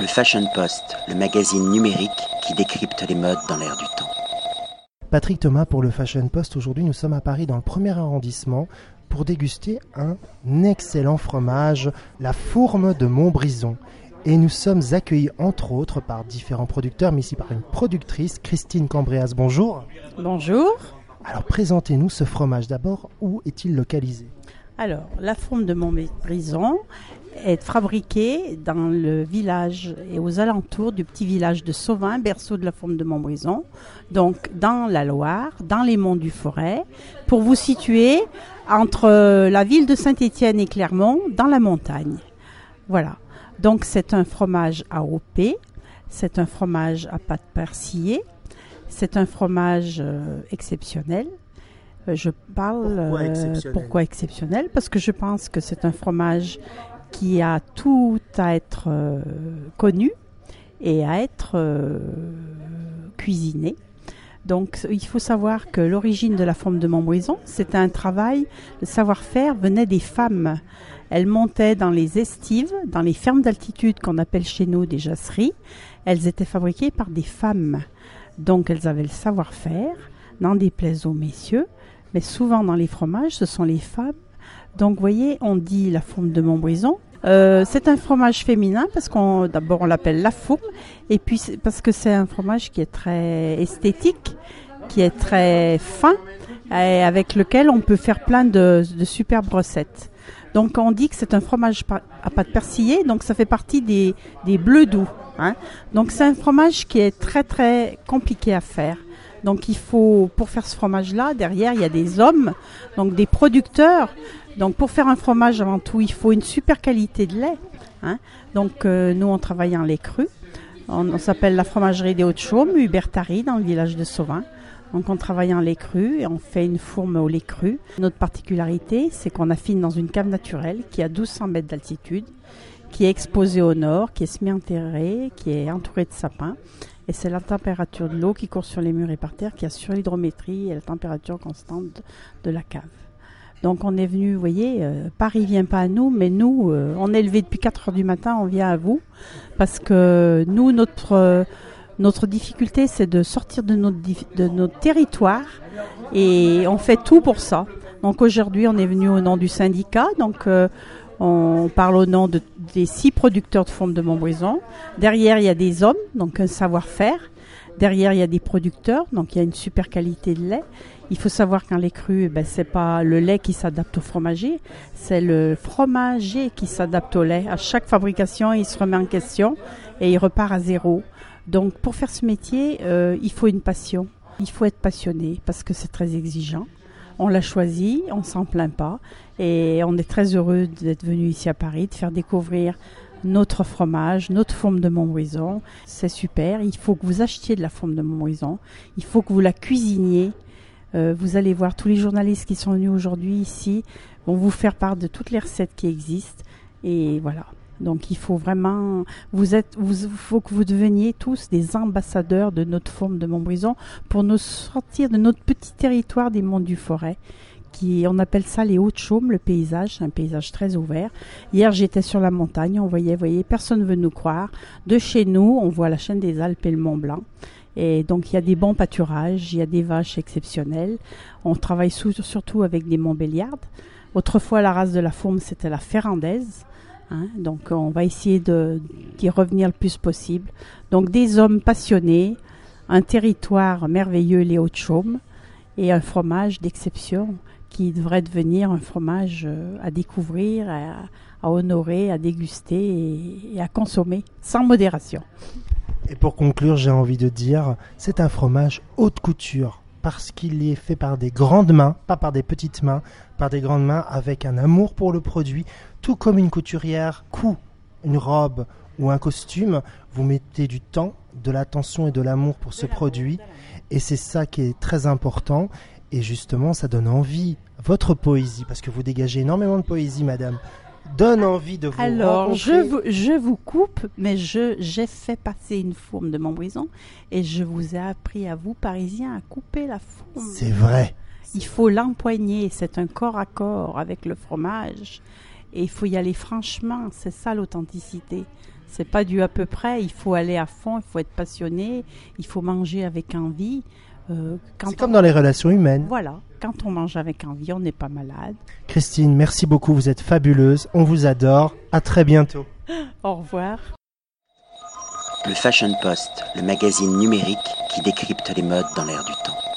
Le Fashion Post, le magazine numérique qui décrypte les modes dans l'air du temps. Patrick Thomas pour le Fashion Post. Aujourd'hui, nous sommes à Paris dans le 1er arrondissement pour déguster un excellent fromage, la fourme de Montbrison. Et nous sommes accueillis entre autres par différents producteurs, mais ici par une productrice, Christine Cambréas. Bonjour. Bonjour. Alors présentez-nous ce fromage d'abord. Où est-il localisé ? Alors, la fourme de Montbrison est fabriquée dans le village et aux alentours du petit village de Sauvain, berceau de la fourme de Montbrison, donc dans la Loire, dans les monts du Forez, pour vous situer entre la ville de Saint-Étienne et Clermont, dans la montagne. Voilà, donc c'est un fromage AOP, c'est un fromage à pâte persillée, c'est un fromage exceptionnel. Je parle pourquoi exceptionnel, parce que je pense que c'est un fromage qui a tout à être connu et à être cuisiné. Donc il faut savoir que l'origine de la fourme de Montbrison, c'était un travail, le savoir-faire venait des femmes. Elles montaient dans les estives, dans les fermes d'altitude qu'on appelle chez nous des jasseries. Elles étaient fabriquées par des femmes, donc elles avaient le savoir-faire, n'en déplaise aux messieurs. Mais souvent dans les fromages, ce sont les femmes. Donc vous voyez, on dit la fourme de Montbrison. C'est un fromage féminin parce qu'on d'abord on l'appelle la fourme, et puis parce que c'est un fromage qui est très esthétique, qui est très fin, et avec lequel on peut faire plein de superbes recettes. Donc on dit que c'est un fromage à pâte persillée, donc ça fait partie des bleus doux. Hein. Donc c'est un fromage qui est très très compliqué à faire. Donc il faut, pour faire ce fromage-là, derrière il y a des hommes, donc des producteurs. Donc pour faire un fromage, avant tout, il faut une super qualité de lait. Hein. Donc nous, on travaille en lait cru. On s'appelle la fromagerie des Hautes Chaumes Hubertari, dans le village de Sauvain. Donc on travaille en lait cru et on fait une fourme au lait cru. Notre particularité, c'est qu'on affine dans une cave naturelle qui a 1200 mètres d'altitude, qui est exposée au nord, qui est semi-enterrée, qui est entourée de sapins. Et c'est la température de l'eau qui court sur les murs et par terre qui assure l'hydrométrie et la température constante de la cave. Donc on est venu, vous voyez, Paris vient pas à nous, mais nous, on est levé depuis 4 heures du matin, on vient à vous. Parce que nous, notre difficulté, c'est de sortir de notre territoire et on fait tout pour ça. Donc aujourd'hui, on est venu au nom du syndicat, donc... on parle au nom des 6 producteurs de fourme de Montbrison. Derrière, il y a des hommes, donc un savoir-faire. Derrière, il y a des producteurs, donc il y a une super qualité de lait. Il faut savoir qu'en lait cru, c'est pas le lait qui s'adapte au fromager, c'est le fromager qui s'adapte au lait. À chaque fabrication, il se remet en question et il repart à zéro. Donc, pour faire ce métier, il faut une passion. Il faut être passionné parce que c'est très exigeant. On l'a choisi, on s'en plaint pas et on est très heureux d'être venu ici à Paris, de faire découvrir notre fromage, notre fourme de Montbrison. C'est super, il faut que vous achetiez de la fourme de Montbrison, il faut que vous la cuisiniez. Vous allez voir, tous les journalistes qui sont venus aujourd'hui ici vont vous faire part de toutes les recettes qui existent et voilà. Donc il faut vraiment, faut que vous deveniez tous des ambassadeurs de notre fourme de Montbrison pour nous sortir de notre petit territoire des monts du Forez, on appelle ça les Hauts-de-Chaume, le paysage, c'est un paysage très ouvert. Hier j'étais sur la montagne, on voyait, personne ne veut nous croire. De chez nous, on voit la chaîne des Alpes et le Mont Blanc. Et donc il y a des bons pâturages, il y a des vaches exceptionnelles. On travaille surtout avec des Montbéliardes. Autrefois la race de la fourme c'était la Ferrandaise. Hein, donc on va essayer d'y revenir le plus possible. Donc des hommes passionnés, un territoire merveilleux, les Hauts-de-Chaume, et un fromage d'exception qui devrait devenir un fromage à découvrir, à honorer, à déguster et à consommer sans modération. Et pour conclure, j'ai envie de dire, c'est un fromage haute couture. Parce qu'il est fait par des grandes mains, pas par des petites mains, par des grandes mains avec un amour pour le produit. Tout comme une couturière coud une robe ou un costume, vous mettez du temps, de l'attention et de l'amour pour ce produit. Et c'est ça qui est très important. Et justement, ça donne envie. Votre poésie, parce que vous dégagez énormément de poésie, madame, donne envie de vous rencontrer. Alors, je vous coupe, mais j'ai fait passer une fourme de Montbrison et je vous ai appris à vous, Parisiens, à couper la fourme. C'est vrai. Il faut l'empoigner, c'est un corps à corps avec le fromage et il faut y aller franchement, c'est ça l'authenticité. C'est pas du à peu près, il faut aller à fond, il faut être passionné, il faut manger avec envie. C'est comme dans les relations humaines. Voilà, quand on mange avec envie, on n'est pas malade. Christine, merci beaucoup, vous êtes fabuleuse, on vous adore, à très bientôt. Au revoir. Le Fashion Post, le magazine numérique qui décrypte les modes dans l'air du temps.